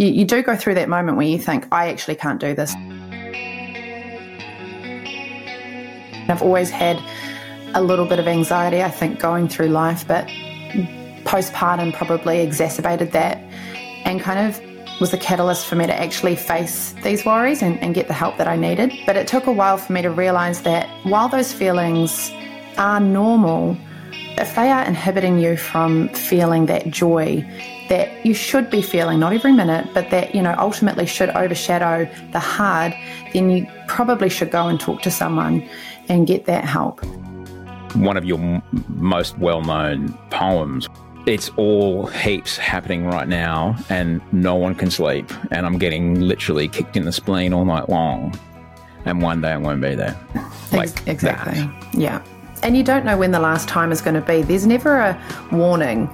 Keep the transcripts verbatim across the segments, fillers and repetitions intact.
you, you do go through that moment where you think, I actually can't do this. I've always had a little bit of anxiety, I think, going through life, but postpartum probably exacerbated that and kind of was the catalyst for me to actually face these worries and, and get the help that I needed. But it took a while for me to realise that while those feelings are normal, if they are inhibiting you from feeling that joy that you should be feeling, not every minute, but that, you know, ultimately should overshadow the hard, then you probably should go and talk to someone and get that help. One of your m- most well-known poems, it's all heaps happening right now and no one can sleep and I'm getting literally kicked in the spleen all night long and one day I won't be there. Like exactly, that. Yeah. And you don't know when the last time is going to be. There's never a warning.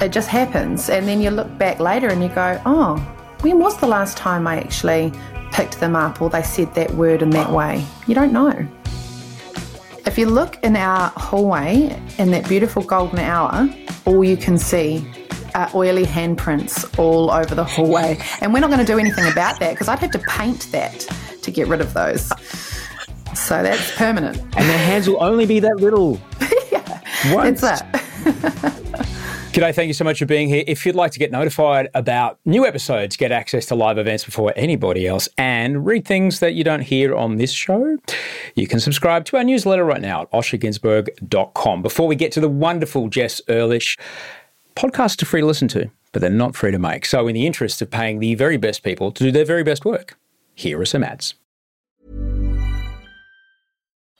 It just happens. And then you look back later and you go, oh, when was the last time I actually picked them up or they said that word in that way? You don't know. If you look in our hallway in that beautiful golden hour, all you can see are oily handprints all over the hallway. And we're not going to do anything about that because I'd have to paint that to get rid of those. So that's permanent. And their hands will only be that little. Yeah, once. That's it. G'day, thank you so much for being here. If you'd like to get notified about new episodes, get access to live events before anybody else, and read things that you don't hear on this show, you can subscribe to our newsletter right now at osher gunsberg dot com. Before we get to the wonderful Jess Urlichs, podcasts are free to listen to, but they're not free to make. So in the interest of paying the very best people to do their very best work, here are some ads.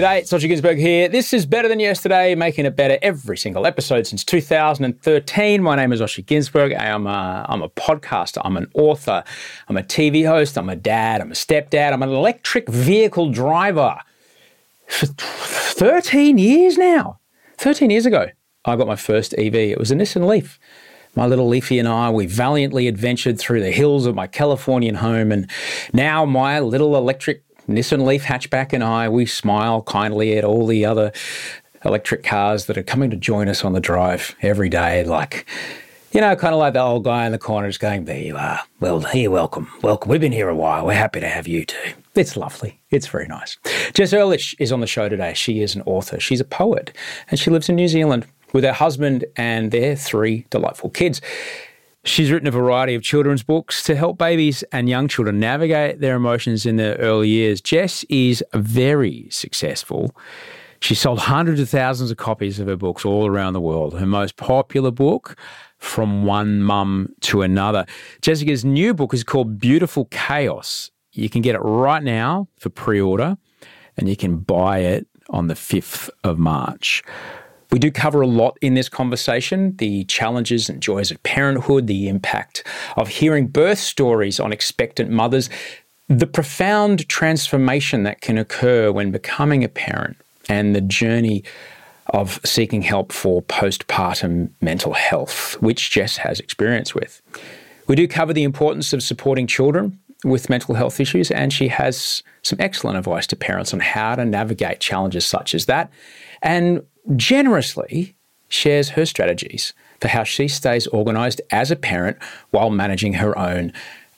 G'day, it's Osher Günsberg here. This is Better Than Yesterday, making it better every single episode since two thousand thirteen. My name is Osher Günsberg. I'm a, I'm a podcaster, I'm an author, I'm a T V host, I'm a dad, I'm a stepdad, I'm an electric vehicle driver. For thirteen years now, thirteen years ago, I got my first E V. It was a Nissan Leaf. My little Leafy and I, we valiantly adventured through the hills of my Californian home, and now my little electric Nissan Leaf hatchback and I, we smile kindly at all the other electric cars that are coming to join us on the drive every day. Like, you know, kind of like the old guy in the corner is going, there you are. Well, here, welcome. Welcome. We've been here a while. We're happy to have you too. It's lovely. It's very nice. Jess Urlichs is on the show today. She is an author. She's a poet and she lives in New Zealand with her husband and their three delightful kids. She's written a variety of children's books to help babies and young children navigate their emotions in their early years. Jess is very successful. She sold hundreds of thousands of copies of her books all around the world. Her most popular book, From One Mum to Another. Jessica's new book is called Beautiful Chaos. You can get it right now for pre-order and you can buy it on the fifth of March. We do cover a lot in this conversation, the challenges and joys of parenthood, the impact of hearing birth stories on expectant mothers, The profound transformation that can occur when becoming a parent and the journey of seeking help for postpartum mental health, which Jess has experience with. We do cover the importance of supporting children with mental health issues, and she has some excellent advice to parents on how to navigate challenges such as that, and generously shares her strategies for how she stays organised as a parent while managing her own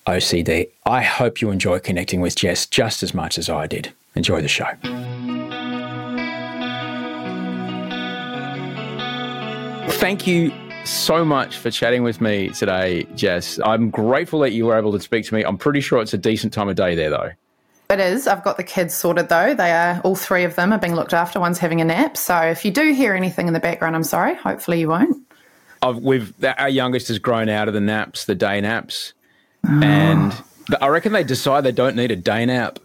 O C D. I hope you enjoy connecting with Jess just as much as I did. Enjoy the show. Thank you so much for chatting with me today, Jess. I'm grateful that you were able to speak to me. I'm pretty sure it's a decent time of day there, though. It is. I've got the kids sorted, though. They are, all three of them are being looked after. One's having a nap. So if you do hear anything in the background, I'm sorry. Hopefully you won't. I've, we've our youngest has grown out of the naps, the day naps. Oh. And I reckon they decide they don't need a day nap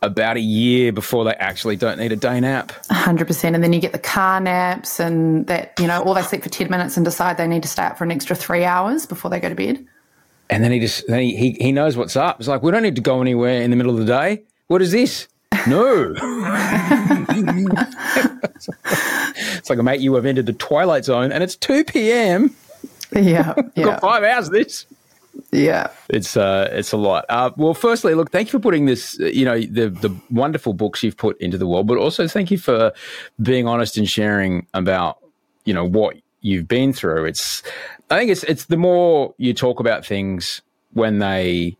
about a year before they actually don't need a day nap. one hundred percent. And then you get the car naps and that, you know, or they sleep for ten minutes and decide they need to stay up for an extra three hours before they go to bed. And then he just, then he, he, he knows what's up. It's like, we don't need to go anywhere in the middle of the day. What is this? No. It's like, mate, you have entered the twilight zone and it's two p.m. Yeah. yeah. Got five hours of this. Yeah, it's uh, it's a lot. Uh, well, firstly, look, thank you for putting this, you know, the the wonderful books you've put into the world, but also thank you for being honest and sharing about, you know, what you've been through. It's, I think it's it's the more you talk about things when they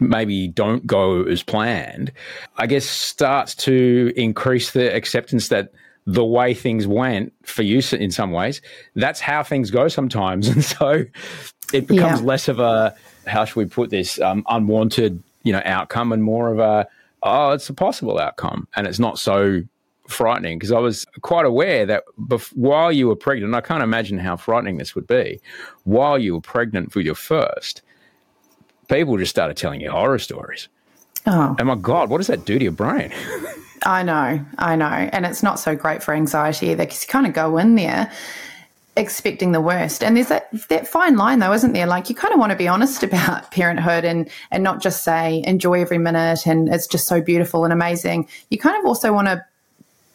maybe don't go as planned, I guess starts to increase the acceptance that the way things went for you in some ways, that's how things go sometimes, and so. It becomes yeah. less of a, how should we put this, um, unwanted, you know, outcome, and more of a, oh, it's a possible outcome, and it's not so frightening. Because I was quite aware that bef- while you were pregnant, and I can't imagine how frightening this would be, while you were pregnant with your first, people just started telling you horror stories. Oh. And my God, what does that do to your brain? I know, I know. And it's not so great for anxiety either, because you kind of go in there expecting the worst. And there's that, that fine line though, isn't there? Like, you kind of want to be honest about parenthood and, and not just say, enjoy every minute and it's just so beautiful and amazing. You kind of also want to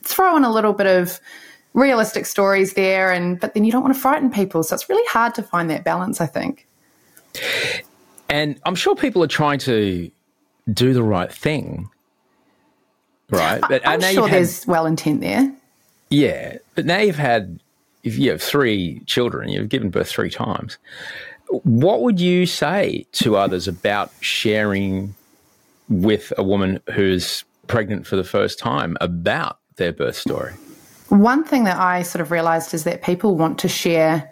throw in a little bit of realistic stories there, and but then you don't want to frighten people. So it's really hard to find that balance, I think. And I'm sure people are trying to do the right thing, right? But I'm sure there's well intent there. Yeah. But now you've had... if you have three children, you've given birth three times, what would you say to others about sharing with a woman who's pregnant for the first time about their birth story? One thing that I sort of realised is that people want to share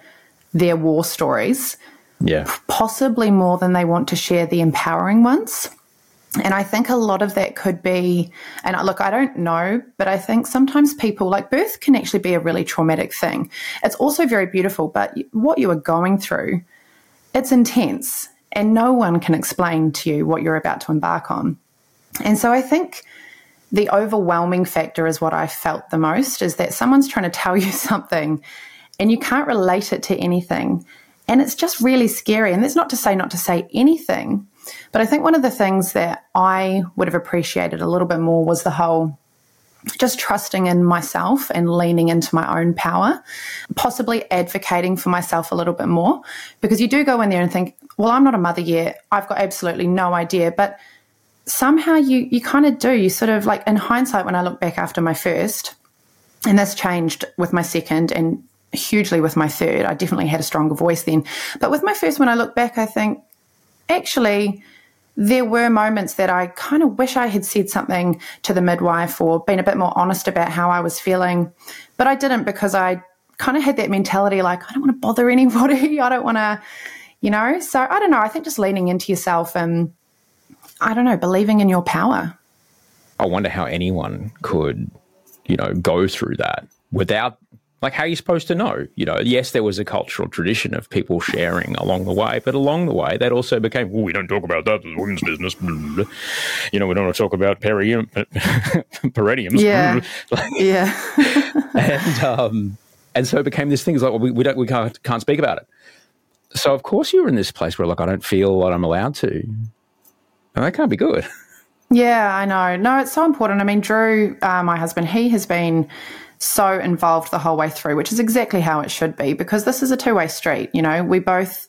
their war stories, yeah, possibly more than they want to share the empowering ones. And I think a lot of that could be, and look, I don't know, but I think sometimes people, like, birth can actually be a really traumatic thing. It's also very beautiful, but what you are going through, it's intense, and no one can explain to you what you're about to embark on. And so I think the overwhelming factor is what I felt the most, is that someone's trying to tell you something and you can't relate it to anything. And it's just really scary. And that's not to say not to say anything. But I think one of the things that I would have appreciated a little bit more was the whole just trusting in myself and leaning into my own power, possibly advocating for myself a little bit more, because you do go in there and think, well, I'm not a mother yet. I've got absolutely no idea. But somehow you, you kind of do. You sort of, like, in hindsight, when I look back after my first, and this changed with my second and hugely with my third, I definitely had a stronger voice then. But with my first, when I look back, I think, actually, there were moments that I kind of wish I had said something to the midwife or been a bit more honest about how I was feeling, but I didn't, because I kind of had that mentality like, I don't want to bother anybody. I don't want to, you know, so I don't know. I think just leaning into yourself and, I don't know, believing in your power. I wonder how anyone could, you know, go through that without, like, how are you supposed to know? You know, yes, there was a cultural tradition of people sharing along the way, but along the way, that also became, well, we don't talk about that, it's women's business. You know, we don't want to talk about peri- peridiums. Yeah. Like, yeah. and um, and so it became this thing, it's like, well, we, we, don't, we can't, can't speak about it. So, of course, you were in this place where, like, I don't feel like I'm allowed to. And that can't be good. Yeah, I know. No, it's so important. I mean, Drew, uh, my husband, he has been so involved the whole way through, which is exactly how it should be, because this is a two-way street. You know, we both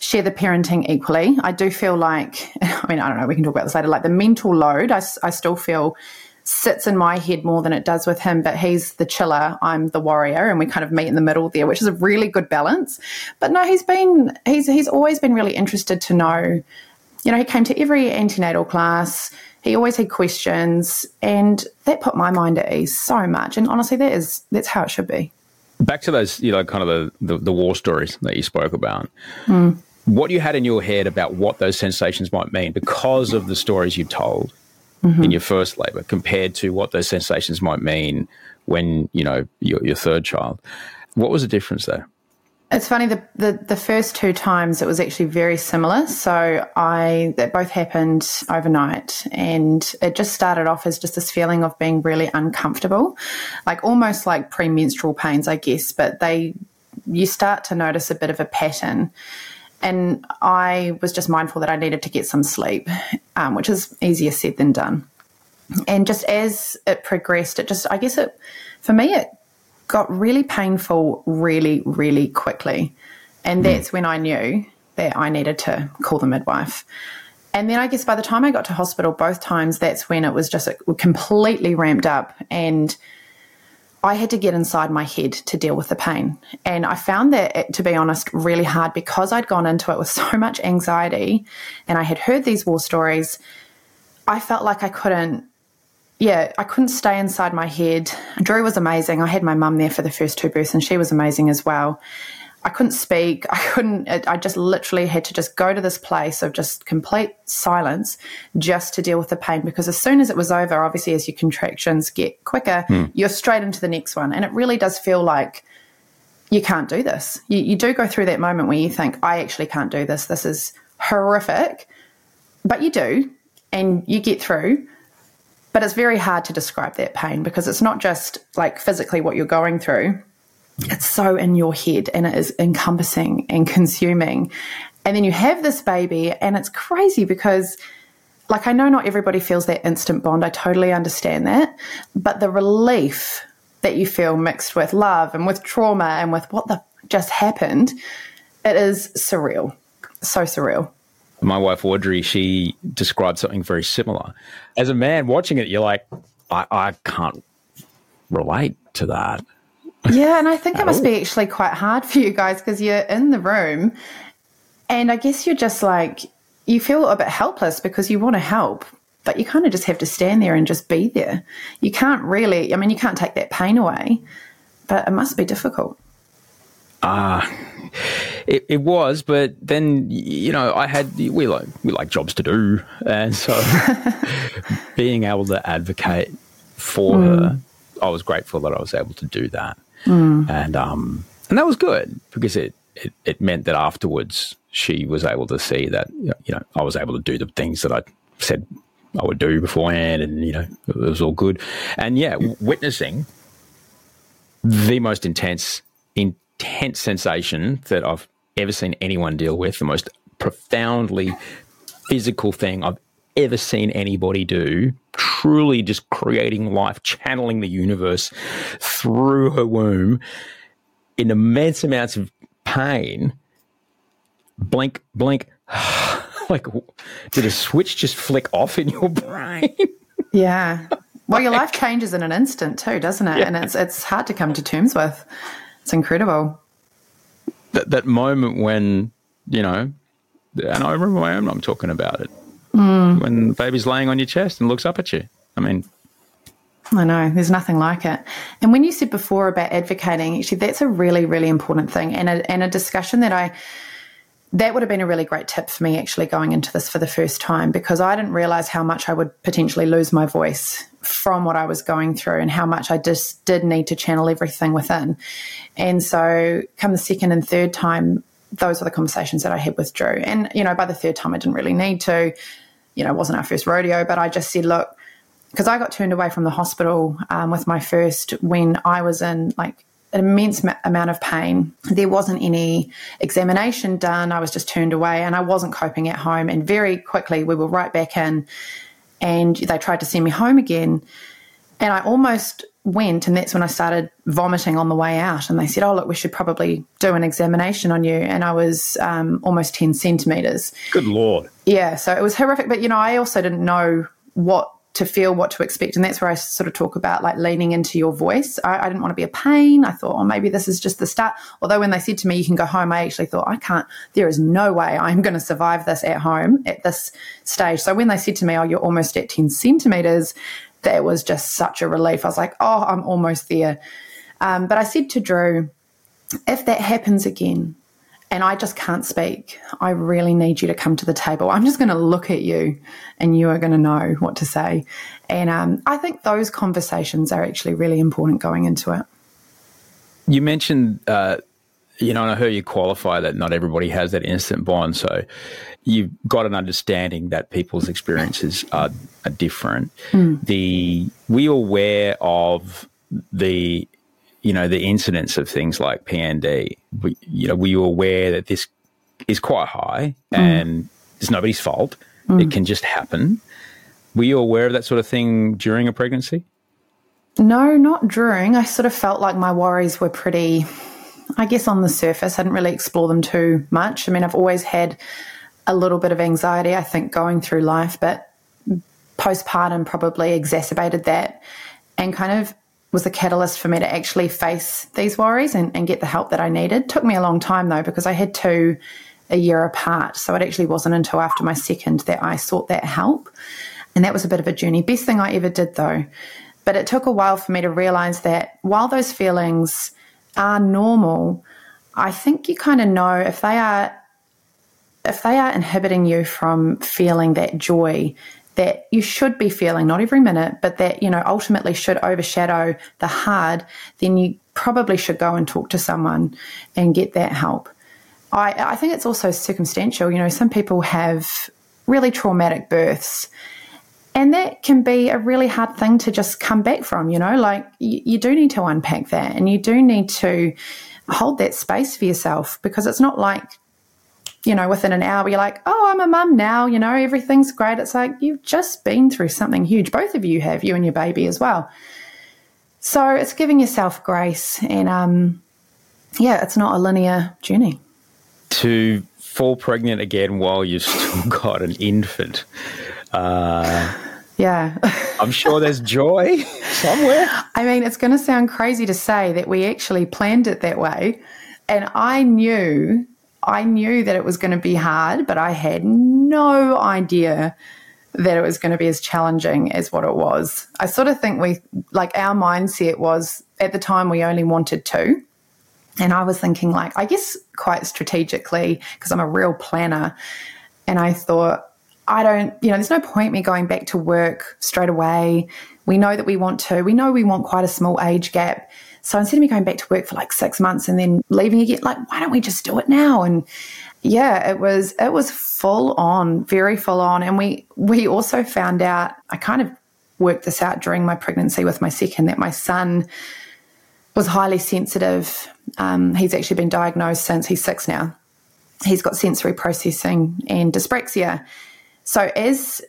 share the parenting equally. I do feel like, I mean, I don't know, we can talk about this later, like the mental load, I, I still feel sits in my head more than it does with him, but he's the chiller, I'm the warrior, and we kind of meet in the middle there, which is a really good balance. But no, he's been, he's he's always been really interested to know, you know, he came to every antenatal class, he always had questions, and that put my mind at ease so much. And honestly, that is, that's how it should be. Back to those, you know, kind of the, the, the war stories that you spoke about. Mm. What you had in your head about what those sensations might mean because of the stories you told mm-hmm. in your first labor compared to what those sensations might mean when, you know, your, your third child. What was the difference there? It's funny, the, the, the first two times it was actually very similar. So I, that both happened overnight, and it just started off as just this feeling of being really uncomfortable, like almost like premenstrual pains, I guess, but they, you start to notice a bit of a pattern. And I was just mindful that I needed to get some sleep, um, which is easier said than done. And just as it progressed, it just, I guess it, for me, it got really painful really, really quickly. And that's when I knew that I needed to call the midwife. And then I guess by the time I got to hospital both times, that's when it was just it completely ramped up, and I had to get inside my head to deal with the pain. And I found that, to be honest, really hard, because I'd gone into it with so much anxiety and I had heard these war stories. I felt like I couldn't, yeah, I couldn't stay inside my head. Drew was amazing. I had my mum there for the first two births, and she was amazing as well. I couldn't speak. I couldn't, I just literally had to just go to this place of just complete silence just to deal with the pain, because as soon as it was over, obviously as your contractions get quicker, mm. you're straight into the next one. And it really does feel like you can't do this. You, you do go through that moment where you think, I actually can't do this. This is horrific. But you do, and you get through. But it's very hard to describe that pain, because it's not just like physically what you're going through. It's so in your head, and it is encompassing and consuming. And then you have this baby, and it's crazy because, like, I know not everybody feels that instant bond. I totally understand that. But the relief that you feel mixed with love and with trauma and with what the just happened, it is surreal. So surreal. My wife, Audrey, she described something very similar. As a man watching it, you're like, I, I can't relate to that. Yeah, and I think it must be actually quite hard for you guys, because you're in the room and I guess you're just like, you feel a bit helpless because you want to help, but you kind of just have to stand there and just be there. You can't really, I mean, you can't take that pain away, but it must be difficult. Ah, uh, it, it was, but then, you know, I had, we like, we like jobs to do. And so being able to advocate for mm. her, I was grateful that I was able to do that. Mm. And um, and that was good, because it, it, it meant that afterwards she was able to see that, you know, I was able to do the things that I said I would do beforehand, and, you know, it was all good. And, yeah, witnessing the most intense, intense sensation that I've ever seen anyone deal with, the most profoundly physical thing I've ever seen anybody do, truly just creating life, channeling the universe through her womb in immense amounts of pain. Blink, blink, like, did a switch just flick off in your brain? Yeah. Well, your life changes in an instant too, doesn't it? Yeah. And it's it's hard to come to terms with. It's incredible. That, that moment when, you know, and I remember my own mum talking about it, Mm. when the baby's laying on your chest and looks up at you. I mean, I know, there's nothing like it. And when you said before about advocating, actually, that's a really, really important thing, and a, and a discussion that I, that would have been a really great tip for me actually going into this for the first time, because I didn't realise how much I would potentially lose my voice from what I was going through, and how much I just did need to channel everything within. And so come the second and third time, those are the conversations that I had with Drew. And, you know, by the third time, I didn't really need to. You know, it wasn't our first rodeo, but I just said, look, because I got turned away from the hospital um, with my first when I was in, like, an immense ma- amount of pain. There wasn't any examination done. I was just turned away and I wasn't coping at home. And very quickly we were right back in and they tried to send me home again. And I almost went, and that's when I started vomiting on the way out. And they said, oh, look, we should probably do an examination on you. And I was um, almost ten centimetres. Good Lord. Yeah, so it was horrific. But, you know, I also didn't know what to feel, what to expect. And that's where I sort of talk about, like, leaning into your voice. I, I didn't want to be a pain. I thought, oh, maybe this is just the start. Although when they said to me, you can go home, I actually thought, I can't, there is no way I'm going to survive this at home at this stage. So when they said to me, oh, you're almost at ten centimetres, that was just such a relief. I was like, oh, I'm almost there. Um, but I said to Drew, if that happens again and I just can't speak, I really need you to come to the table. I'm just going to look at you and you are going to know what to say. And um, I think those conversations are actually really important going into it. You mentioned, uh, you know, and I heard you qualify that not everybody has that instant bond. So you've got an understanding that people's experiences are, are different. Mm. The we are aware of the, you know, the incidence of things like P N D. We, you know, we were aware that this is quite high mm. and it's nobody's fault. Mm. It can just happen. Were you aware of that sort of thing during a pregnancy? No, not during. I sort of felt like my worries were pretty, I guess, on the surface. I didn't really explore them too much. I mean, I've always had a little bit of anxiety, I think, going through life, but postpartum probably exacerbated that and kind of was the catalyst for me to actually face these worries and, and get the help that I needed. Took me a long time, though, because I had two a year apart. So it actually wasn't until after my second that I sought that help. And that was a bit of a journey. Best thing I ever did, though. But it took a while for me to realise that while those feelings are normal, I think you kind of know if they are if they are inhibiting you from feeling that joy that you should be feeling, not every minute, but that, you know, ultimately should overshadow the hard, then you probably should go and talk to someone and get that help. I, I think it's also circumstantial. You know, some people have really traumatic births, and that can be a really hard thing to just come back from, you know, like you, you do need to unpack that and you do need to hold that space for yourself, because it's not like, you know, within an hour you're like, oh, I'm a mum now, you know, everything's great. It's like you've just been through something huge. Both of you have, you and your baby as well. So it's giving yourself grace and, um, yeah, it's not a linear journey. To fall pregnant again while you've still got an infant. Uh Yeah. I'm sure there's joy somewhere. I mean, it's going to sound crazy to say that we actually planned it that way. And I knew, I knew that it was going to be hard, but I had no idea that it was going to be as challenging as what it was. I sort of think we, like our mindset was at the time we only wanted two. And I was thinking like, I guess quite strategically, because I'm a real planner. And I thought, I don't, you know, there's no point me going back to work straight away. We know that we want to. We know we want quite a small age gap. So instead of me going back to work for like six months and then leaving again, like, why don't we just do it now? And yeah, it was it was full on, very full on. And we we also found out, I kind of worked this out during my pregnancy with my second, that my son was highly sensitive. Um, he's actually been diagnosed since he's six now. He's got sensory processing and dyspraxia. So as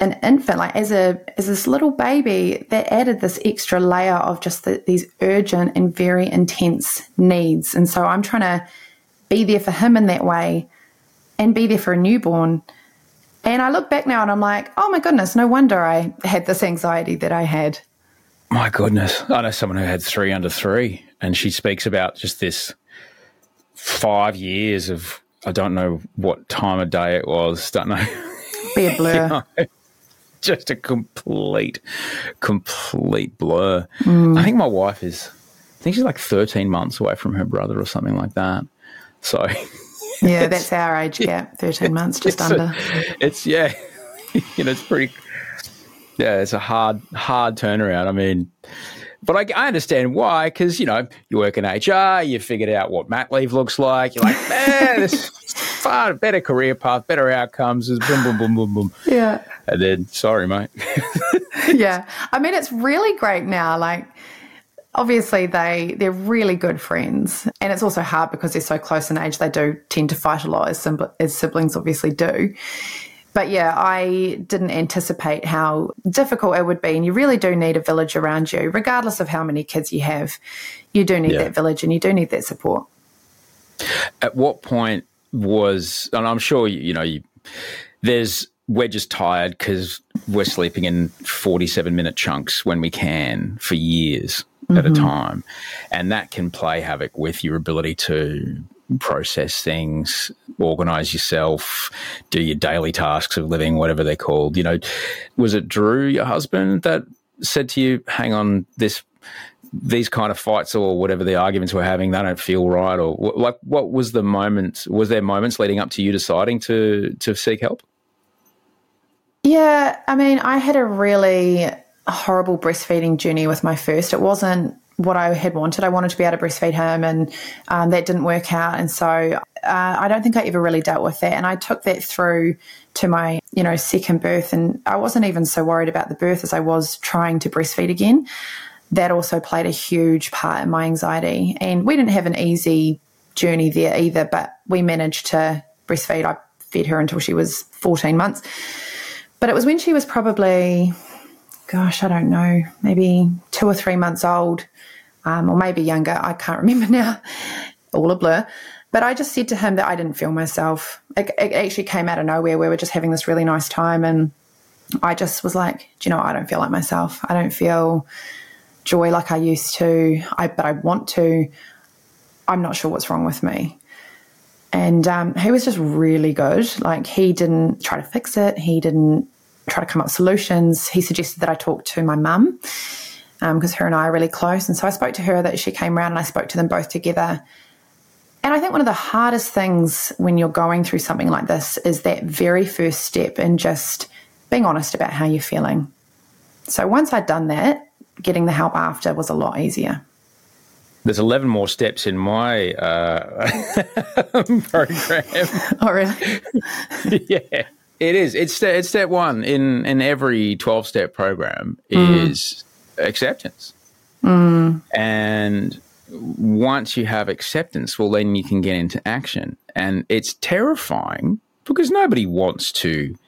an infant, like as a as this little baby, that added this extra layer of just the, these urgent and very intense needs. And so I'm trying to be there for him in that way and be there for a newborn. And I look back now and I'm like, oh, my goodness, no wonder I had this anxiety that I had. My goodness. I know someone who had three under three, and she speaks about just this five years of, I don't know what time of day it was, don't know. Be a blur. You know, just a complete, complete blur. Mm. I think my wife is, I think she's like thirteen months away from her brother or something like that. So. Yeah, that's our age gap, thirteen months, just it's under. A, it's, yeah, you know, it's pretty, yeah, it's a hard, hard turnaround. I mean, but I, I understand why, because, you know, you work in H R, you figured out what mat leave looks like. You're like, man, this is far better career path, better outcomes, is boom, boom, boom, boom, boom. Yeah. And then, sorry, mate. Yeah. I mean, it's really great now. Like, obviously they, they're really good friends. And it's also hard because they're so close in age. They do tend to fight a lot, as, as siblings obviously do. But yeah, I didn't anticipate how difficult it would be. And you really do need a village around you, regardless of how many kids you have. You do need yeah. that village and you do need that support. At what point was, and I'm sure, you, you know, you, there's, we're just tired because we're sleeping in forty-seven minute chunks when we can for years mm-hmm. at a time. And that can play havoc with your ability to process things, organize yourself, do your daily tasks of living, whatever they're called. You know, was it Drew, your husband, that said to you, hang on, this, these kind of fights or whatever the arguments we're having, they don't feel right? Or like, what was the moment, was there moments leading up to you deciding to, to seek help? Yeah, I mean, I had a really horrible breastfeeding journey with my first. It wasn't what I had wanted. I wanted to be able to breastfeed him, and um, that didn't work out. And so uh, I don't think I ever really dealt with that. And I took that through to my, you know, second birth, and I wasn't even so worried about the birth as I was trying to breastfeed again. That also played a huge part in my anxiety. And we didn't have an easy journey there either, but we managed to breastfeed. I fed her until she was fourteen months. But it was when she was probably, gosh, I don't know, maybe two or three months old, um, or maybe younger. I can't remember now. All a blur. But I just said to him that I didn't feel myself. It, it actually came out of nowhere. We were just having this really nice time, and I just was like, do you know, I don't feel like myself. I don't feel joy like I used to, I, but I want to. I'm not sure what's wrong with me. And um, he was just really good. Like, he didn't try to fix it. He didn't try to come up with solutions. He suggested that I talk to my mum because her and I are really close. And so I spoke to her, that she came around, and I spoke to them both together. And I think one of the hardest things when you're going through something like this is that very first step in just being honest about how you're feeling. So once I'd done that, getting the help after was a lot easier. There's eleven more steps in my uh, program. Oh, really? Yeah, it is. It's step, it's step one in, in every twelve-step program is mm. acceptance. Mm. And once you have acceptance, well, then you can get into action. And it's terrifying because nobody wants to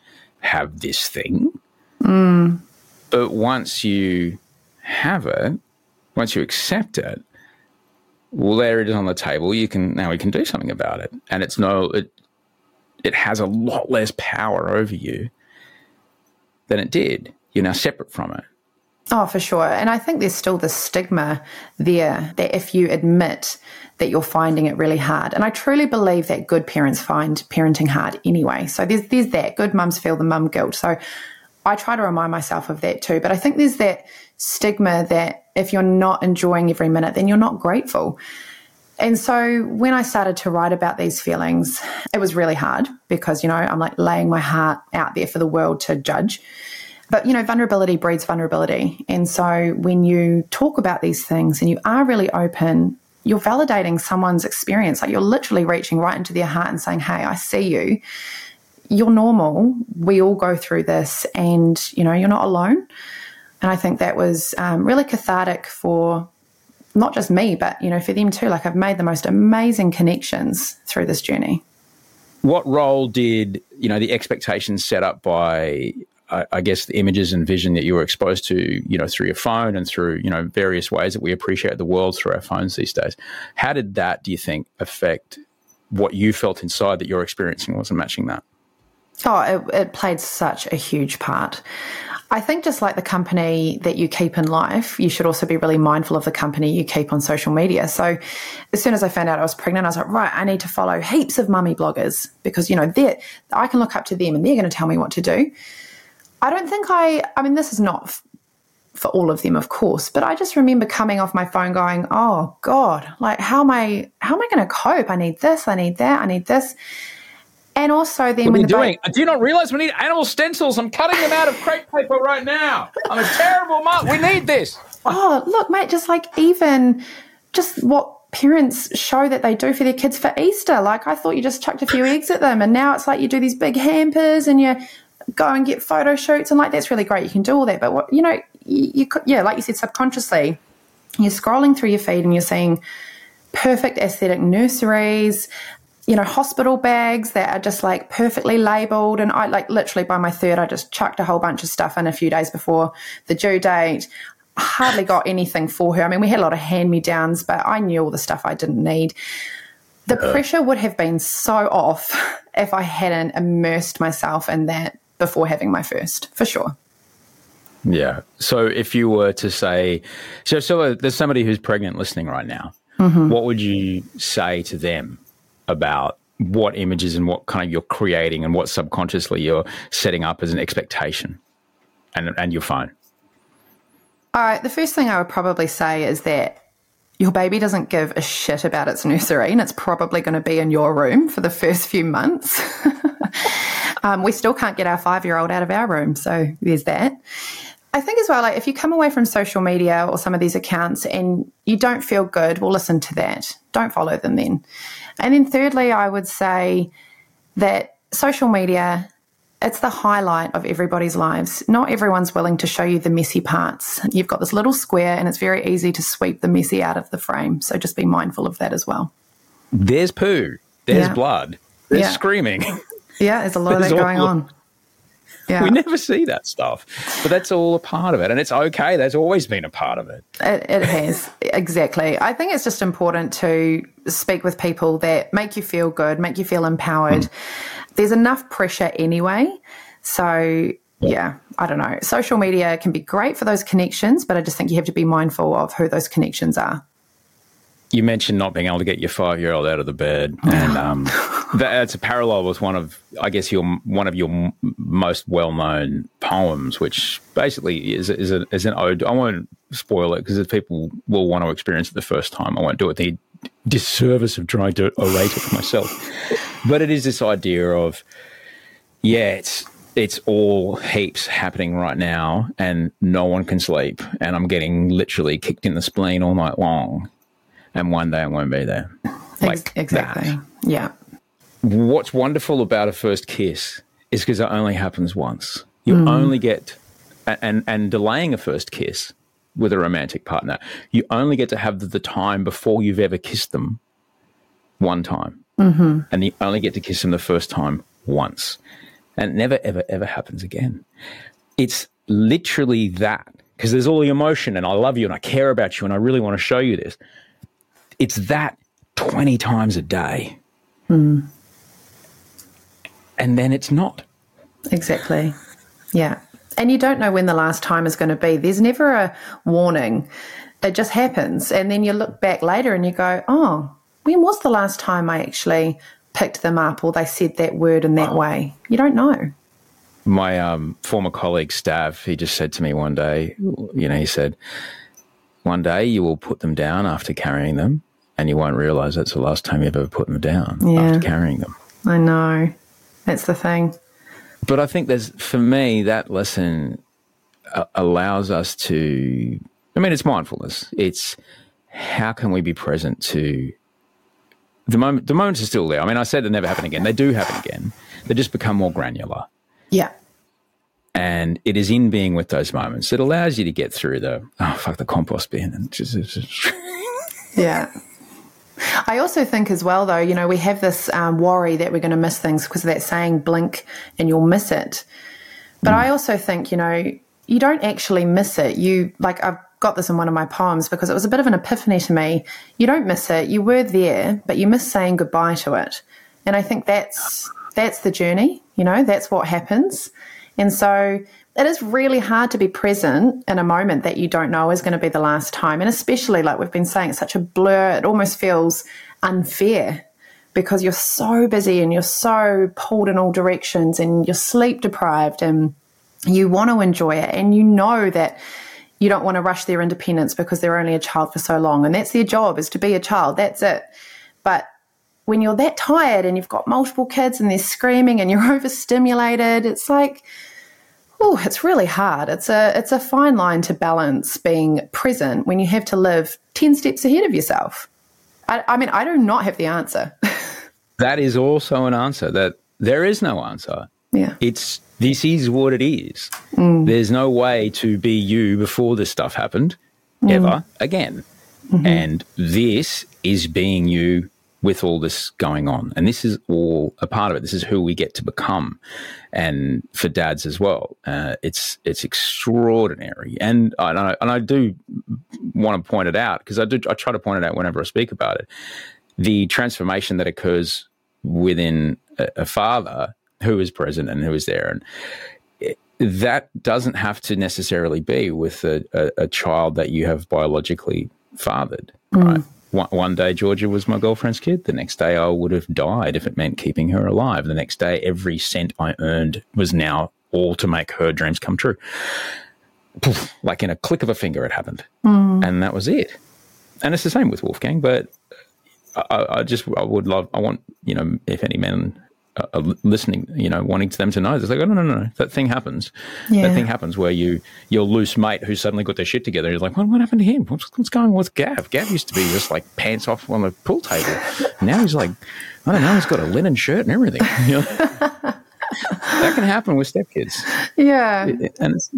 have this thing. Mm. But once you have it, once you accept it, well, there it is on the table. You can now we can do something about it, and it's no it it has a lot less power over you than it did. You're now separate from it. Oh, for sure. And I think there's still this stigma there that if you admit that you're finding it really hard, and I truly believe that good parents find parenting hard anyway. So there's there's that. Good mums feel the mum guilt. So I try to remind myself of that too. But I think there's that stigma that if you're not enjoying every minute, then you're not grateful. And so when I started to write about these feelings, it was really hard because, you know, I'm like laying my heart out there for the world to judge. But, you know, vulnerability breeds vulnerability. And so when you talk about these things and you are really open, you're validating someone's experience. Like, you're literally reaching right into their heart and saying, hey, I see you. You're normal. We all go through this, and, you know, you're not alone. And I think that was um, really cathartic for not just me, but, you know, for them too. Like, I've made the most amazing connections through this journey. What role did, you know, the expectations set up by, I, I guess, the images and vision that you were exposed to, you know, through your phone and through, you know, various ways that we appreciate the world through our phones these days? How did that, do you think, affect what you felt inside that your experiencing wasn't matching that? Oh, it, it played such a huge part. I think just like the company that you keep in life, you should also be really mindful of the company you keep on social media. So as soon as I found out I was pregnant, I was like, right, I need to follow heaps of mummy bloggers because, you know, they're, I can look up to them and they're going to tell me what to do. I don't think I, I mean, this is not f- for all of them, of course, but I just remember coming off my phone going, oh God, like how am I, how am I going to cope? I need this, I need that, I need this. And also then what are you doing? Ba- do you not realise we need animal stencils? I'm cutting them out of crepe paper right now. I'm a terrible mum. We need this. Oh, look, mate, just like even just what parents show that they do for their kids for Easter. Like, I thought you just chucked a few eggs at them, and now it's like you do these big hampers and you go and get photo shoots, and like that's really great. You can do all that. But, what you know, you, you yeah, like you said, subconsciously, you're scrolling through your feed and you're seeing perfect aesthetic nurseries, you know, hospital bags that are just like perfectly labeled. And I like literally by my third, I just chucked a whole bunch of stuff in a few days before the due date. Hardly got anything for her. I mean, we had a lot of hand-me-downs, but I knew all the stuff I didn't need. The uh, pressure would have been so off if I hadn't immersed myself in that before having my first, for sure. Yeah. So if you were to say, so, so there's somebody who's pregnant listening right now, mm-hmm. what would you say to them about what images and what kind of you're creating and what subconsciously you're setting up as an expectation and, and your phone? Uh, the first thing I would probably say is that your baby doesn't give a shit about its nursery, and it's probably going to be in your room for the first few months. um, we still can't get our five-year-old out of our room, so there's that. I think as well, like if you come away from social media or some of these accounts and you don't feel good, well, listen to that. Don't follow them then. And then thirdly, I would say that social media, it's the highlight of everybody's lives. Not everyone's willing to show you the messy parts. You've got this little square and it's very easy to sweep the messy out of the frame. So just be mindful of that as well. There's poo. There's yeah. blood. There's yeah. screaming. Yeah, there's a lot there's of that going all... on. Yeah. We never see that stuff. But that's all a part of it. And it's okay. That's always been a part of it. It, it has. Exactly. I think it's just important to speak with people that make you feel good, make you feel empowered. Mm. There's enough pressure anyway. So, yeah, I don't know. Social media can be great for those connections, but I just think you have to be mindful of who those connections are. You mentioned not being able to get your five-year-old out of the bed. And um, that's a parallel with one of, I guess, your one of your m- most well-known poems, which basically is is, a, is an ode. I won't spoil it because if people will want to experience it the first time, I won't do it the disservice of trying to orate it for myself. But it is this idea of, yeah, it's it's all heaps happening right now and no one can sleep and I'm getting literally kicked in the spleen all night long and one day I won't be there. Like exactly. That. Yeah. What's wonderful about a first kiss is because it only happens once. You mm. only get, and, and delaying a first kiss with a romantic partner, you only get to have the time before you've ever kissed them one time. Mm-hmm. And you only get to kiss them the first time once. And it never, ever, ever happens again. It's literally that, because there's all the emotion and I love you and I care about you and I really want to show you this. It's that twenty times a day. Mm. And then it's not. Exactly. Yeah. And you don't know when the last time is going to be. There's never a warning. It just happens. And then you look back later and you go, oh, when was the last time I actually picked them up or they said that word in that way? You don't know. My um, former colleague, Stav, he just said to me one day, you know, he said, one day you will put them down after carrying them and you won't realise that's the last time you've ever put them down yeah. after carrying them. I know. That's the thing. But I think there's, for me, that lesson uh, allows us to, I mean, it's mindfulness. It's how can we be present to The moment, the moments are still there. I mean, I said they never happen again. They do happen again. They just become more granular. Yeah. And it is in being with those moments that allows you to get through the, oh, fuck, the compost bin. And just, just. Yeah. I also think as well, though, you know, we have this um, worry that we're going to miss things because of that saying, blink and you'll miss it. But mm. I also think, you know, you don't actually miss it. You, like, I've got this in one of my poems because it was a bit of an epiphany to me. You don't miss it. You were there, but you miss saying goodbye to it. And I think that's that's the journey, you know, that's what happens. And so it is really hard to be present in a moment that you don't know is going to be the last time. And especially, like we've been saying, it's such a blur. It almost feels unfair because you're so busy and you're so pulled in all directions and you're sleep deprived and you want to enjoy it and you know that you don't want to rush their independence because they're only a child for so long. And that's their job, is to be a child. That's it. But when you're that tired and you've got multiple kids and they're screaming and you're overstimulated, it's like, oh, it's really hard. It's a, it's a fine line to balance being present when you have to live ten steps ahead of yourself. I, I mean, I do not have the answer. That is also an answer, that there is no answer. Yeah. It's, this is what it is. Mm. There's no way to be you before this stuff happened. mm. ever again. Mm-hmm. And this is being you with all this going on. And this is all a part of it. This is who we get to become. And for dads as well, uh, it's it's extraordinary. And I, and, I, and I do want to point it out, because I do I try to point it out whenever I speak about it. The transformation that occurs within a, a father who is present and who is there. And it, that doesn't have to necessarily be with a, a, a child that you have biologically fathered, right? Mm. One day Georgia was my girlfriend's kid. The next day I would have died if it meant keeping her alive. The next day every cent I earned was now all to make her dreams come true. Poof, like in a click of a finger it happened. Mm. And that was it. And it's the same with Wolfgang, but I, I just I would love, I want, you know, if any men are listening, you know, wanting to them to know, it's like, oh, no, no, no, no, that thing happens. Yeah. That thing happens where you, your loose mate who suddenly got their shit together, you're like, what, what happened to him? What's, what's going on with Gav? Gav used to be just like pants off on the pool table. Now he's like, I don't know, he's got a linen shirt and everything. You know? That can happen with stepkids. Yeah. And it's,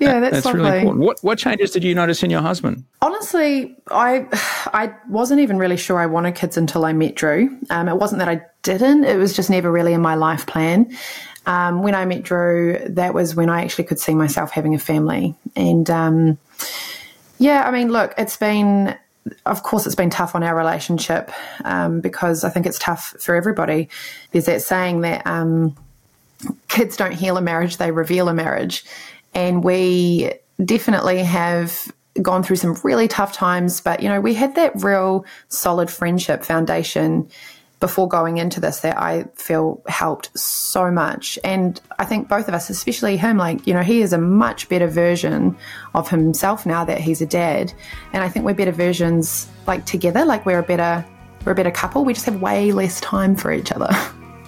yeah, that's, that's really important. What, what changes did you notice in your husband? Honestly, I I wasn't even really sure I wanted kids until I met Drew. Um, it wasn't that I didn't. It was just never really in my life plan. Um, when I met Drew, that was when I actually could see myself having a family. And, um, yeah, I mean, look, it's been, of course, it's been tough on our relationship um, because I think it's tough for everybody. There's that saying that um, kids don't heal a marriage, they reveal a marriage. And we definitely have gone through some really tough times. But, you know, we had that real solid friendship foundation before going into this that I feel helped so much. And I think both of us, especially him, like, you know, he is a much better version of himself now that he's a dad. And I think we're better versions, like, together. Like, we're a better, we're a better couple. We just have way less time for each other.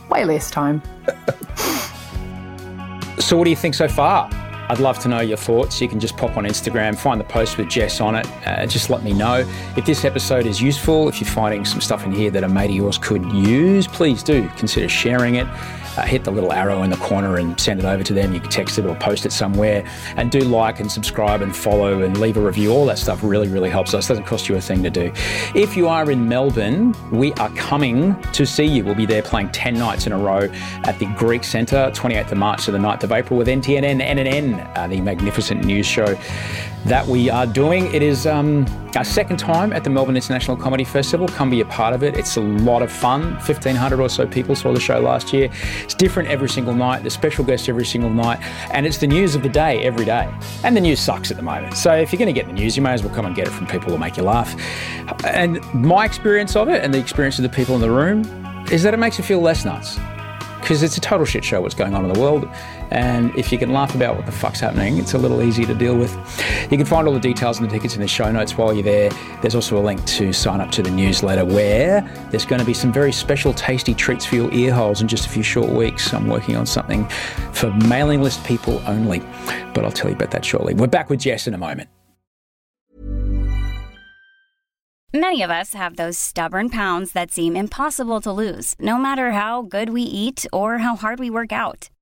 Way less time. So what do you think so far? I'd love to know your thoughts. You can just pop on Instagram, find the post with Jess on it. Uh, just let me know. If this episode is useful, if you're finding some stuff in here that a mate of yours could use, please do consider sharing it. Uh, hit the little arrow in the corner and send it over to them. You can text it or post it somewhere. And do like and subscribe and follow and leave a review. All that stuff really, really helps us. It doesn't cost you a thing to do. If you are in Melbourne, we are coming to see you. We'll be there playing ten nights in a row at the Greek Centre, twenty-eighth of March to the ninth of April with N T N N, N N N, uh, the magnificent news show that we are doing. It is um, our second time at the Melbourne International Comedy Festival. Come be a part of it. It's a lot of fun. fifteen hundred or so people saw the show last year. It's different every single night, the special guest every single night, and it's the news of the day every day. And the news sucks at the moment. So if you're going to get the news, you may as well come and get it from people who make you laugh. And my experience of it and the experience of the people in the room is that it makes you feel less nuts, because it's a total shit show what's going on in the world. And if you can laugh about what the fuck's happening, it's a little easier to deal with. You can find all the details and the tickets in the show notes while you're there. There's also a link to sign up to the newsletter, where there's going to be some very special tasty treats for your ear holes in just a few short weeks. I'm working on something for mailing list people only, but I'll tell you about that shortly. We're back with Jess in a moment. Many of us have those stubborn pounds that seem impossible to lose, no matter how good we eat or how hard we work out.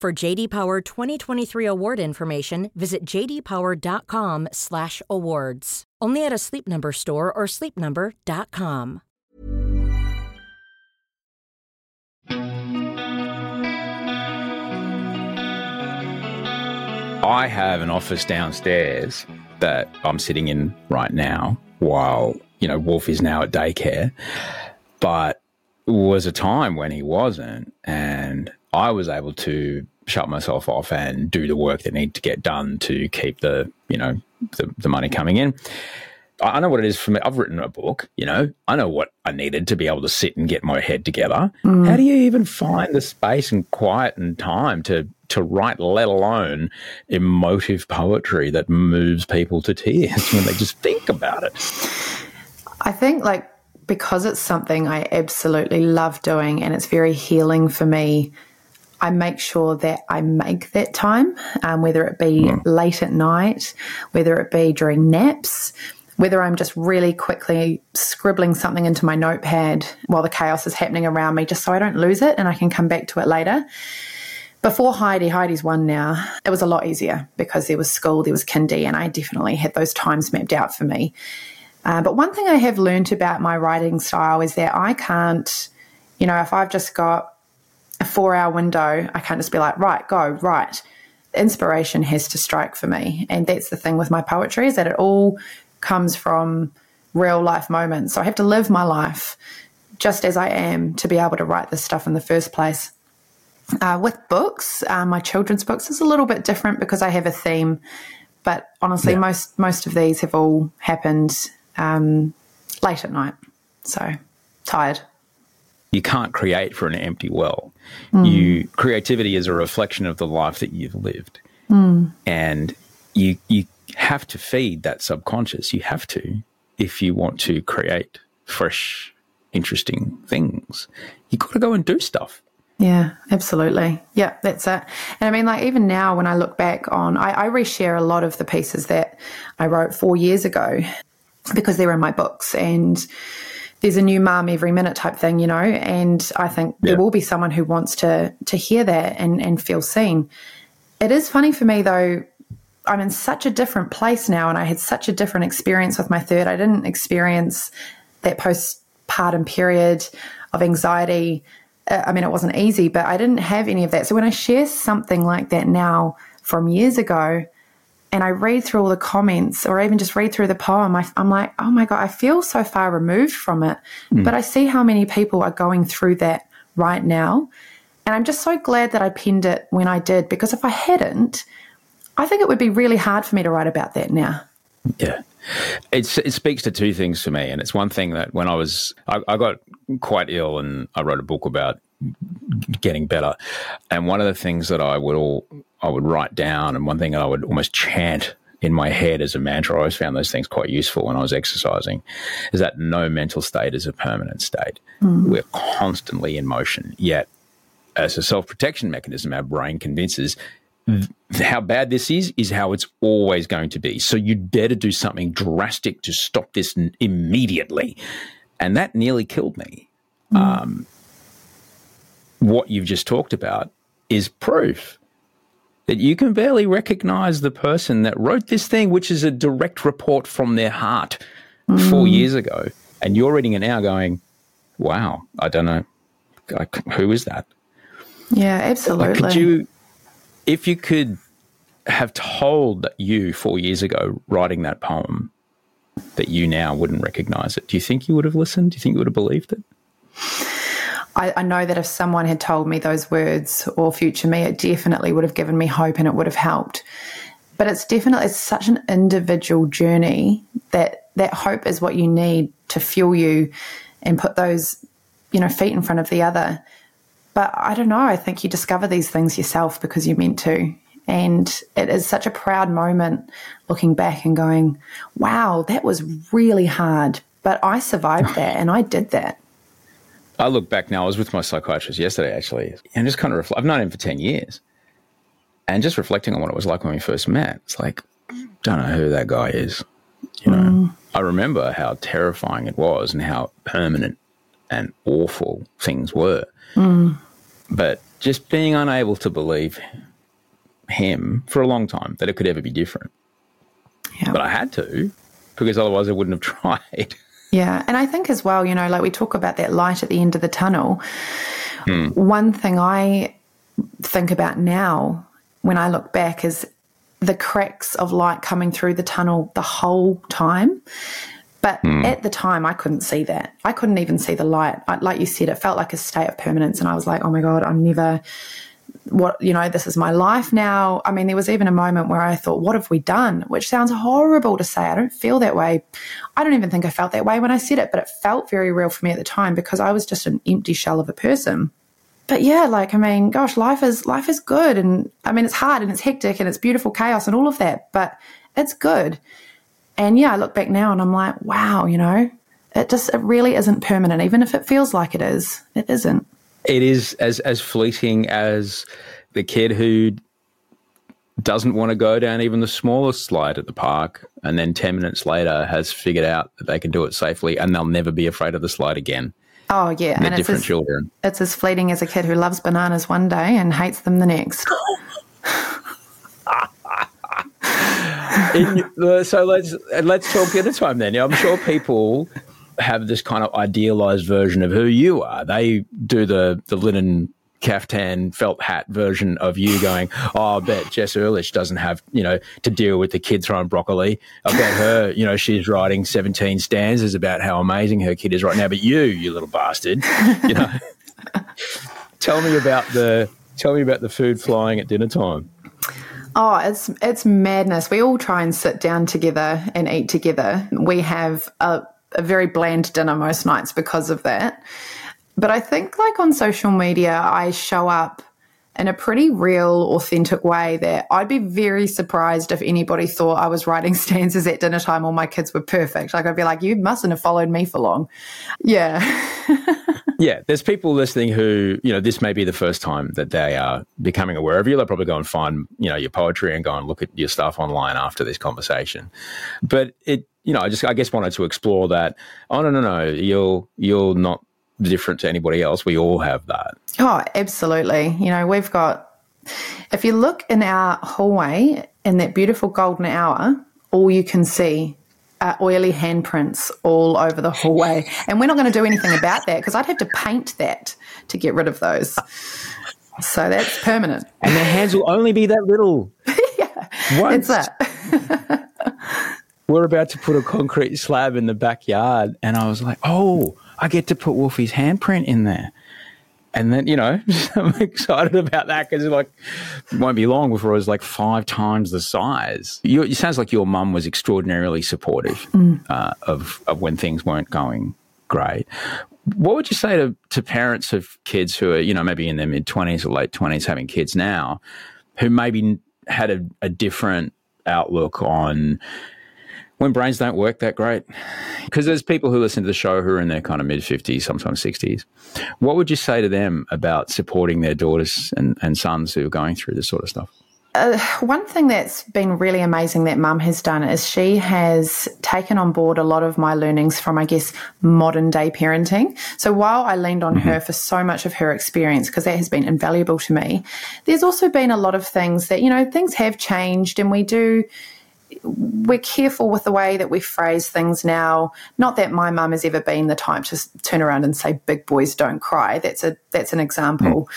For J D Power twenty twenty-three award information, visit jdpower.com slash awards. Only at a Sleep Number store or sleep number dot com. I have an office downstairs that I'm sitting in right now while, you know, Wolf is now at daycare. But was a time when he wasn't, and I was able to shut myself off and do the work that needed to get done to keep the, you know, the, the money coming in. I know what it is for me. I've written a book, you know. I know what I needed to be able to sit and get my head together. Mm. How do you even find the space and quiet and time to to write, let alone emotive poetry that moves people to tears when they just think about it? I think, like, because it's something I absolutely love doing and it's very healing for me, I make sure that I make that time, um, whether it be mm. late at night, whether it be during naps, whether I'm just really quickly scribbling something into my notepad while the chaos is happening around me, just so I don't lose it and I can come back to it later. Before Heidi, Heidi's one now, it was a lot easier because there was school, there was kindy, and I definitely had those times mapped out for me. Uh, but one thing I have learned about my writing style is that I can't, you know, if I've just got a four-hour window, I can't just be like, right, go, right. Inspiration has to strike for me. And that's the thing with my poetry, is that it all comes from real life moments. So I have to live my life just as I am to be able to write this stuff in the first place. Uh, with books, uh, my children's books is a little bit different because I have a theme. But honestly, yeah. most most of these have all happened um, late at night. So tired. You can't create for an empty well. Mm. You creativity is a reflection of the life that you've lived, mm. and you you. have to feed that subconscious. You have to, if you want to create fresh, interesting things. You got to go and do stuff. Yeah, absolutely. Yeah, that's it. And I mean, like, even now when I look back on, I, I reshare a lot of the pieces that I wrote four years ago because they're in my books, and there's a new mum every minute type thing, you know, and I think yeah. there will be someone who wants to to hear that and, and feel seen. It is funny for me, though, I'm in such a different place now, and I had such a different experience with my third. I didn't experience that postpartum period of anxiety. I mean, it wasn't easy, but I didn't have any of that. So when I share something like that now from years ago, and I read through all the comments or even just read through the poem, I, I'm like, oh my God, I feel so far removed from it. Mm. But I see how many people are going through that right now. And I'm just so glad that I penned it when I did, because if I hadn't, I think it would be really hard for me to write about that now. Yeah. It's, it speaks to two things for me. And it's one thing that when I was, I, I got quite ill and I wrote a book about getting better. And one of the things that I would all, I would write down, and one thing that I would almost chant in my head as a mantra, I always found those things quite useful when I was exercising, is that no mental state is a permanent state. Mm. We're constantly in motion. Yet as a self-protection mechanism, our brain convinces how bad this is, is how it's always going to be. So you'd better do something drastic to stop this n- immediately. And that nearly killed me. Mm. Um, what you've just talked about is proof that you can barely recognize the person that wrote this thing, which is a direct report from their heart mm. four years ago. And you're reading it now going, wow, I don't know. I, who is that? Yeah, absolutely. Like, could you... If you could have told you four years ago writing that poem that you now wouldn't recognize it, do you think you would have listened? Do you think you would have believed it? I, I know that if someone had told me those words, or future me, it definitely would have given me hope and it would have helped. But it's definitely it's such an individual journey that that hope is what you need to fuel you and put those, you know, feet in front of the other. But I don't know, I think you discover these things yourself because you're meant to. And it is such a proud moment looking back and going, wow, that was really hard, but I survived that and I did that. I look back now, I was with my psychiatrist yesterday actually, and just kind of reflect. I've known him for ten years. And just reflecting on what it was like when we first met, it's like, don't know who that guy is. You know, mm. I remember how terrifying it was and how permanent and awful things were. Mm. But just being unable to believe him for a long time, that it could ever be different. Yeah. But I had to, because otherwise I wouldn't have tried. Yeah. And I think as well, you know, like we talk about that light at the end of the tunnel. Mm. One thing I think about now when I look back is the cracks of light coming through the tunnel the whole time. But mm. at the time, I couldn't see that. I couldn't even see the light. I, like you said, it felt like a state of permanence. And I was like, oh my God, I'm never, what, you know, this is my life now. I mean, there was even a moment where I thought, what have we done? Which sounds horrible to say. I don't feel that way. I don't even think I felt that way when I said it, but it felt very real for me at the time because I was just an empty shell of a person. But yeah, like, I mean, gosh, life is, life is good. And I mean, it's hard and it's hectic and it's beautiful chaos and all of that, but it's good. And yeah, I look back now and I'm like, wow, you know, it just, it really isn't permanent. Even if it feels like it is, it isn't. It is as, as fleeting as the kid who doesn't want to go down even the smallest slide at the park and then ten minutes later has figured out that they can do it safely and they'll never be afraid of the slide again. Oh, yeah. And, and it's different as, children. It's as fleeting as a kid who loves bananas one day and hates them the next. In, so let's let's talk dinner time then. I'm sure people have this kind of idealized version of who you are. They do the, the linen caftan felt hat version of you going, oh, I bet Jess Urlich doesn't have, you know, to deal with the kid throwing broccoli. I bet her, you know, she's writing seventeen stanzas about how amazing her kid is right now. But you, you little bastard, you know, tell me about the tell me about the food flying at dinner time. Oh, it's it's madness. We all try and sit down together and eat together. We have a, a very bland dinner most nights because of that. But I think like on social media, I show up in a pretty real, authentic way that I'd be very surprised if anybody thought I was writing stanzas at dinner time or my kids were perfect. Like I'd be like, you mustn't have followed me for long. Yeah. Yeah, there's people listening who, you know, this may be the first time that they are becoming aware of you. They'll probably go and find, you know, your poetry and go and look at your stuff online after this conversation. But it, you know, I just, I guess wanted to explore that. Oh, no, no, no, you're, you're not different to anybody else. We all have that. Oh, absolutely. You know, we've got, if you look in our hallway in that beautiful golden hour, all you can see Uh, oily handprints all over the hallway. And we're not going to do anything about that because I'd have to paint that to get rid of those. So that's permanent. And their hands will only be that little. Yeah, once. That's it. We're about to put a concrete slab in the backyard and I was like, oh, I get to put Wolfie's handprint in there. And then, you know, I'm excited about that because, like, it won't be long before it was, like, five times the size. You, it sounds like your mum was extraordinarily supportive mm. uh, of, of when things weren't going great. What would you say to, to parents of kids who are, you know, maybe in their mid-twenties or late twenties having kids now who maybe had a, a different outlook on when brains don't work that great? Because there's people who listen to the show who are in their kind of mid-fifties, sometimes sixties. What would you say to them about supporting their daughters and, and sons who are going through this sort of stuff? Uh, one thing that's been really amazing that mum has done is she has taken on board a lot of my learnings from, I guess, modern day parenting. So while I leaned on mm-hmm. her for so much of her experience, because that has been invaluable to me, there's also been a lot of things that, you know, things have changed and we do – we're careful with the way that we phrase things now. Not that my mum has ever been the type to turn around and say, big boys don't cry. That's a that's an example mm.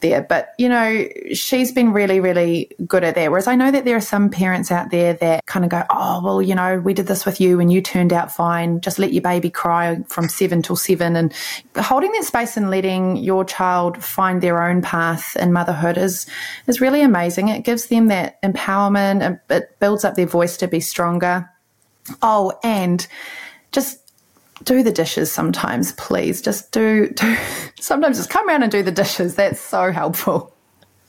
there. But, you know, she's been really, really good at that. Whereas I know that there are some parents out there that kind of go, oh, well, you know, we did this with you and you turned out fine. Just let your baby cry from seven till seven. And holding that space and letting your child find their own path in motherhood is, is really amazing. It gives them that empowerment and it builds up their voice to be stronger. Oh, and just do the dishes sometimes, please. Just do, do sometimes just come around and do the dishes. That's so helpful.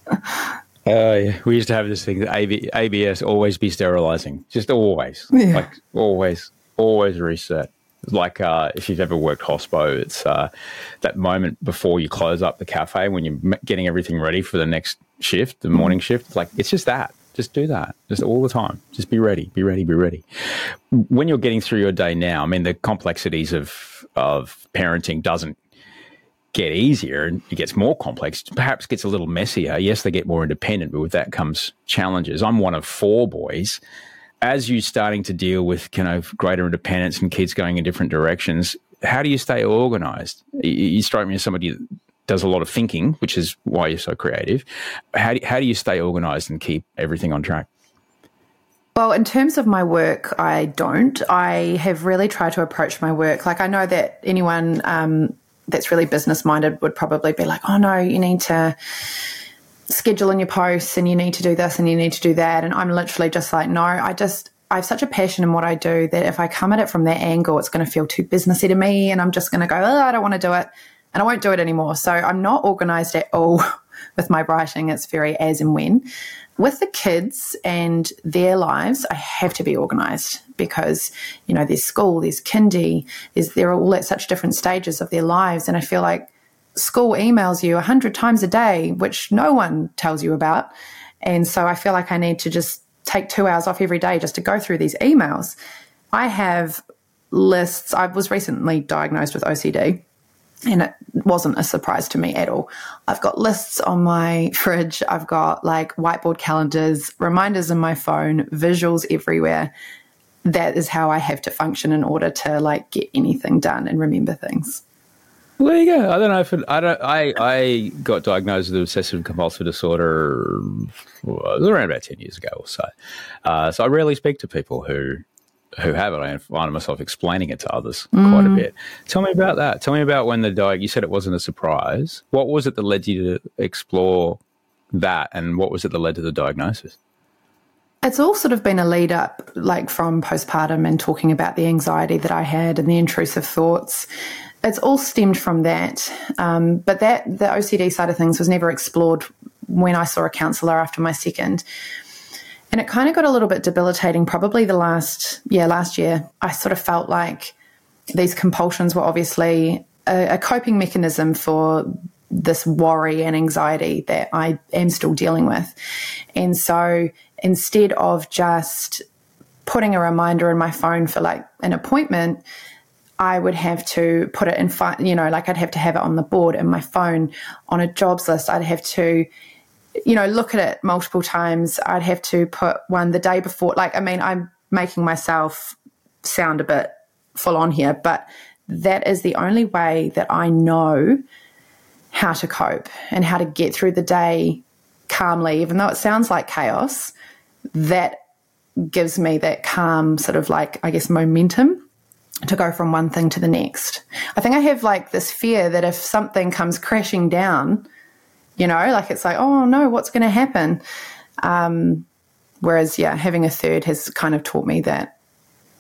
Oh, yeah. We used to have this thing that A B S always be sterilizing, just always, yeah. like always, always reset. Like uh, if you've ever worked hospo, it's uh, that moment before you close up the cafe when you're getting everything ready for the next shift, the morning shift. It's like it's just that. Just do that, just all the time. Just be ready, be ready, be ready. When you're getting through your day now, I mean, the complexities of of parenting doesn't get easier and it gets more complex, perhaps gets a little messier. Yes, they get more independent, but with that comes challenges. I'm one of four boys. As you're starting to deal with, you know, greater independence and kids going in different directions, how do you stay organised? You strike me as somebody that does a lot of thinking, which is why you're so creative. How do, how do you stay organized and keep everything on track? Well, in terms of my work, I don't. I have really tried to approach my work. Like, I know that anyone um, that's really business-minded would probably be like, oh, no, you need to schedule in your posts and you need to do this and you need to do that. And I'm literally just like, no, I just – I have such a passion in what I do that if I come at it from that angle, it's going to feel too businessy to me and I'm just going to go, oh, I don't want to do it, and I won't do it anymore. So I'm not organised at all with my writing. It's very as and when. With the kids and their lives, I have to be organised because, you know, there's school, there's kindy, there's, they're all at such different stages of their lives. And I feel like school emails you a hundred times a day, which no one tells you about. And so I feel like I need to just take two hours off every day just to go through these emails. I have lists. I was recently diagnosed with O C D. And it wasn't a surprise to me at all. I've got lists on my fridge. I've got like whiteboard calendars, reminders in my phone, visuals everywhere. That is how I have to function in order to like get anything done and remember things. Well, there you go. I don't know if it, I don't. I I got diagnosed with obsessive compulsive disorder well, it was around about ten years ago or so. Uh, so I rarely speak to people who. who have it. I find myself explaining it to others mm. quite a bit. Tell me about that. Tell me about when the diag- you said it wasn't a surprise. What was it that led you to explore that, and what was it that led to the diagnosis? It's all sort of been a lead up, like from postpartum and talking about the anxiety that I had and the intrusive thoughts. It's all stemmed from that. Um, but that the O C D side of things was never explored when I saw a counsellor after my second. And it kind of got a little bit debilitating probably the last, yeah, last year. I sort of felt like these compulsions were obviously a, a coping mechanism for this worry and anxiety that I am still dealing with. And so instead of just putting a reminder in my phone for like an appointment, I would have to put it in, you know, like I'd have to have it on the board in my phone, on a jobs list. I'd have to, you know, look at it multiple times. I'd have to put one the day before. Like, I mean, I'm making myself sound a bit full on here, but that is the only way that I know how to cope and how to get through the day calmly. Even though it sounds like chaos, that gives me that calm sort of like, I guess, momentum to go from one thing to the next. I think I have like this fear that if something comes crashing down, you know, like it's like, oh, no, what's going to happen? Um, whereas, yeah, having a third has kind of taught me that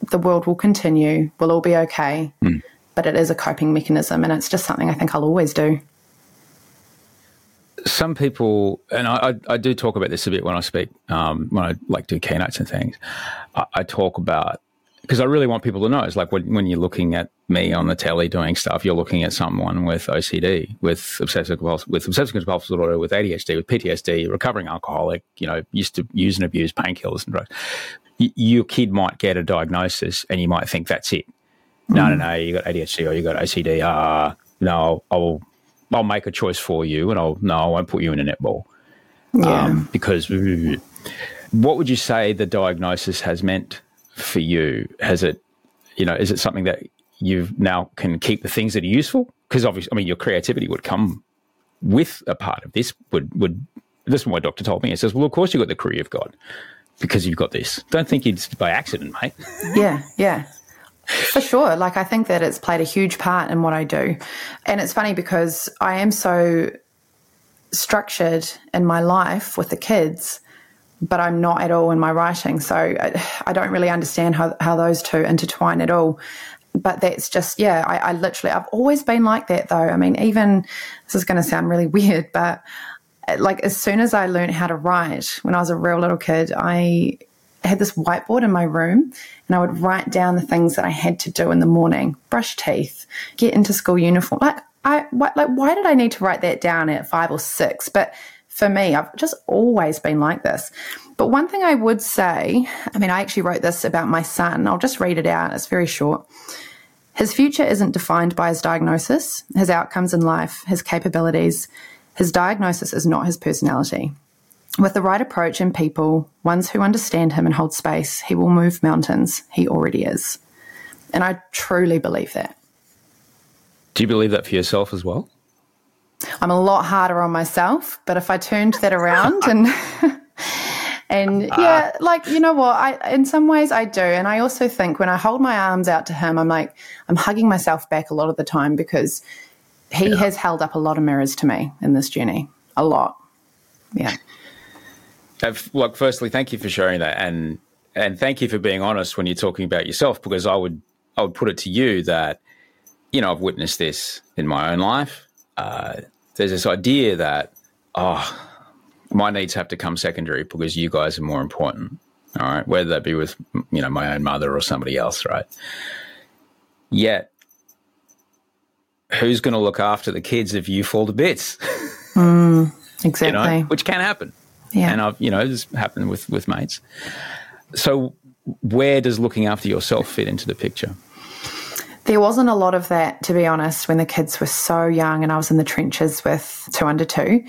the world will continue, we'll all be okay, mm. but it is a coping mechanism, and it's just something I think I'll always do. Some people, and I, I, I do talk about this a bit when I speak, um, when I like do keynotes and things, I, I talk about, because I really want people to know, it's like when, when you're looking at me on the telly doing stuff, you're looking at someone with O C D, with obsessive compulsive, with obsessive compulsive disorder, with A D H D, with P T S D, recovering alcoholic, you know, used to use and abuse painkillers and drugs. Y- your kid might get a diagnosis and you might think that's it. Mm. No, no, no, you got A D H D or you got O C D. Ah, uh, no, I'll I'll make a choice for you, and I'll no, I won't put you in a netball. Yeah. Um, because what would you say the diagnosis has meant for you? Has it, you know, is it something that you now can keep the things that are useful? Because obviously, I mean, your creativity would come with a part of this. Would would this is what my doctor told me. It says, well, of course you've got the career of God because you've got this. Don't think it's by accident, mate. Yeah, yeah, for sure. Like, I think that it's played a huge part in what I do. And it's funny because I am so structured in my life with the kids, but I'm not at all in my writing. So I, I don't really understand how, how those two intertwine at all. But that's just, yeah, I, I literally, I've always been like that though. I mean, even, this is going to sound really weird, but like as soon as I learned how to write, when I was a real little kid, I had this whiteboard in my room and I would write down the things that I had to do in the morning, brush teeth, get into school uniform. Like, I, wh- like why did I need to write that down at five or six? But for me, I've just always been like this. But one thing I would say, I mean, I actually wrote this about my son. I'll just read it out. It's very short. His future isn't defined by his diagnosis, his outcomes in life, his capabilities. His diagnosis is not his personality. With the right approach and people, ones who understand him and hold space, he will move mountains. He already is. And I truly believe that. Do you believe that for yourself as well? I'm a lot harder on myself, but if I turned that around and And yeah, like, you know what, I in some ways I do. And I also think when I hold my arms out to him, I'm like, I'm hugging myself back a lot of the time, because he yeah. has held up a lot of mirrors to me in this journey, a lot. Yeah. I've, look, firstly, thank you for sharing that. And and thank you for being honest when you're talking about yourself, because I would I would put it to you that, you know, I've witnessed this in my own life. Uh, there's this idea that, oh, my needs have to come secondary because you guys are more important, all right, whether that be with, you know, my own mother or somebody else, right? Yet, who's going to look after the kids if you fall to bits? Mm, exactly. You know, which can happen. Yeah. And, I've, you know, this happened with, with mates. So where does looking after yourself fit into the picture? There wasn't a lot of that, to be honest, when the kids were so young and I was in the trenches with two under two.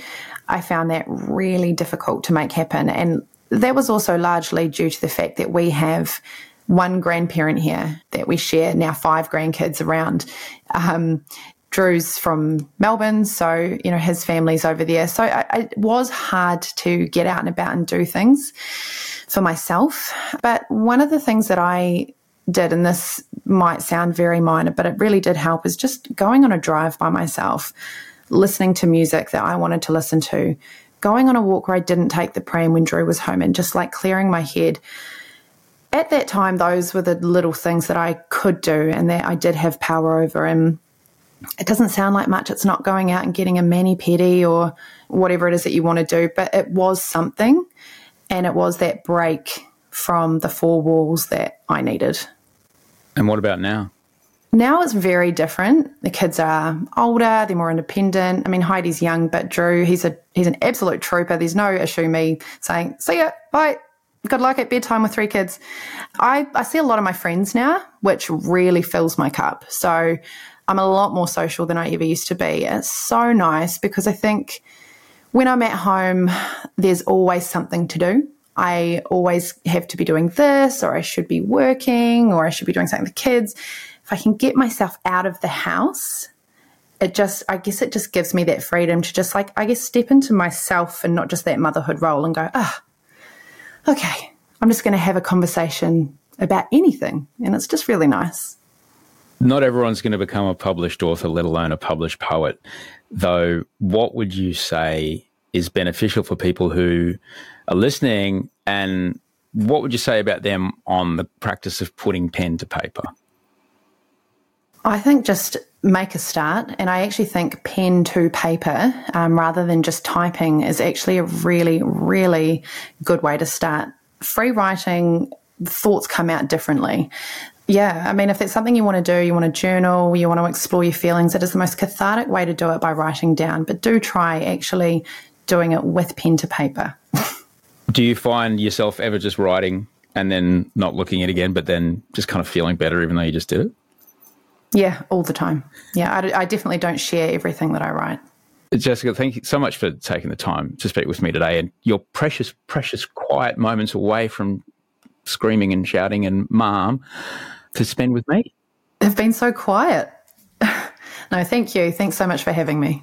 I found that really difficult to make happen. And that was also largely due to the fact that we have one grandparent here that we share now five grandkids around. Um, Drew's from Melbourne, so, you know, his family's over there. So I, I, it was hard to get out and about and do things for myself. But one of the things that I did, and this might sound very minor, but it really did help, is just going on a drive by myself, listening to music that I wanted to listen to, going on a walk where I didn't take the pram when Drew was home, and just like clearing my head. At that time, those were the little things that I could do and that I did have power over. And it doesn't sound like much. It's not going out and getting a mani-pedi or whatever it is that you want to do, but it was something, and it was that break from the four walls that I needed. And what about now? Now it's very different. The kids are older, they're more independent. I mean, Heidi's young, but Drew, he's a he's an absolute trooper. There's no issue me saying, see ya, bye, good luck at bedtime with three kids. I, I see a lot of my friends now, which really fills my cup. So I'm a lot more social than I ever used to be. It's so nice, because I think when I'm at home, there's always something to do. I always have to be doing this, or I should be working, or I should be doing something with the kids. If I can get myself out of the house, it just, I guess it just gives me that freedom to just like, I guess, step into myself and not just that motherhood role and go, ah, oh, okay, I'm just going to have a conversation about anything. And it's just really nice. Not everyone's going to become a published author, let alone a published poet, though. What would you say is beneficial for people who are listening? And what would you say about them on the practice of putting pen to paper? I think just make a start, and I actually think pen to paper um, rather than just typing is actually a really, really good way to start. Free writing, thoughts come out differently. Yeah, I mean, if that's something you want to do, you want to journal, you want to explore your feelings, it is the most cathartic way to do it by writing down, but do try actually doing it with pen to paper. Do you find yourself ever just writing and then not looking at it again, but then just kind of feeling better even though you just did it? Yeah, all the time. Yeah, I, I definitely don't share everything that I write. Jessica, thank you so much for taking the time to speak with me today, and your precious, precious quiet moments away from screaming and shouting and mom to spend with me. They've been so quiet. No, thank you. Thanks so much for having me.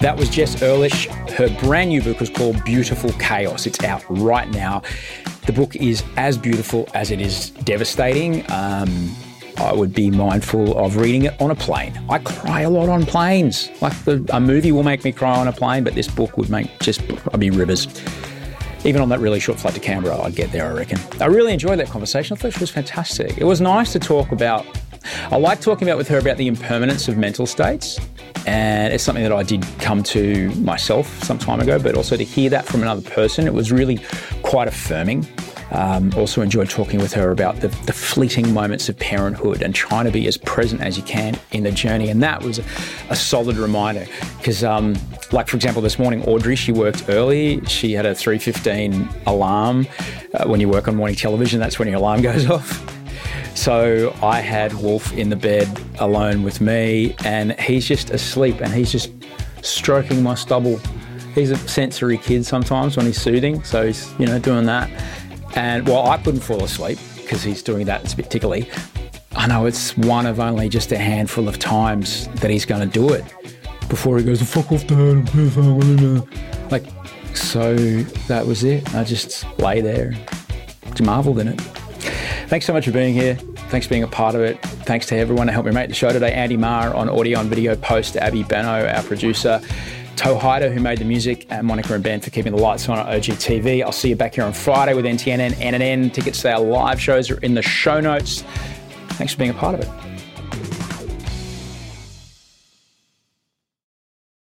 That was Jess Urlichs. Her brand new book is called Beautiful Chaos. It's out right now. The book is as beautiful as it is devastating. Um, I would be mindful of reading it on a plane. I cry a lot on planes. Like the, a movie will make me cry on a plane, but this book would make just, I'd be rivers. Even on that really short flight to Canberra, I'd get there, I reckon. I really enjoyed that conversation. I thought she was fantastic. It was nice to talk about, I like talking about with her about the impermanence of mental states. And it's something that I did come to myself some time ago, but also to hear that from another person, it was really quite affirming. Um, also enjoyed talking with her about the, the fleeting moments of parenthood and trying to be as present as you can in the journey. And that was a, a solid reminder because, um, like, for example, this morning, Audrey, she worked early. She had a three fifteen alarm. Uh, when you work on morning television, that's when your alarm goes off. So I had Wolf in the bed alone with me, and he's just asleep, and he's just stroking my stubble. He's a sensory kid sometimes when he's soothing, so he's, you know, doing that. And while I couldn't fall asleep because he's doing that, it's a bit tickly. I know it's one of only just a handful of times that he's going to do it before he goes, fuck off, Dad. Like, So that was it. I just lay there and marveled in it. Thanks so much for being here. Thanks for being a part of it. Thanks to everyone who helped me make the show today. Andy Maher on audio and video post, Abby Bano, our producer, Toe Hyder, who made the music, and Monica and Ben for keeping the lights on at O G T V. I'll see you back here on Friday with N T N N, N N N. Tickets to our live shows are in the show notes. Thanks for being a part of it.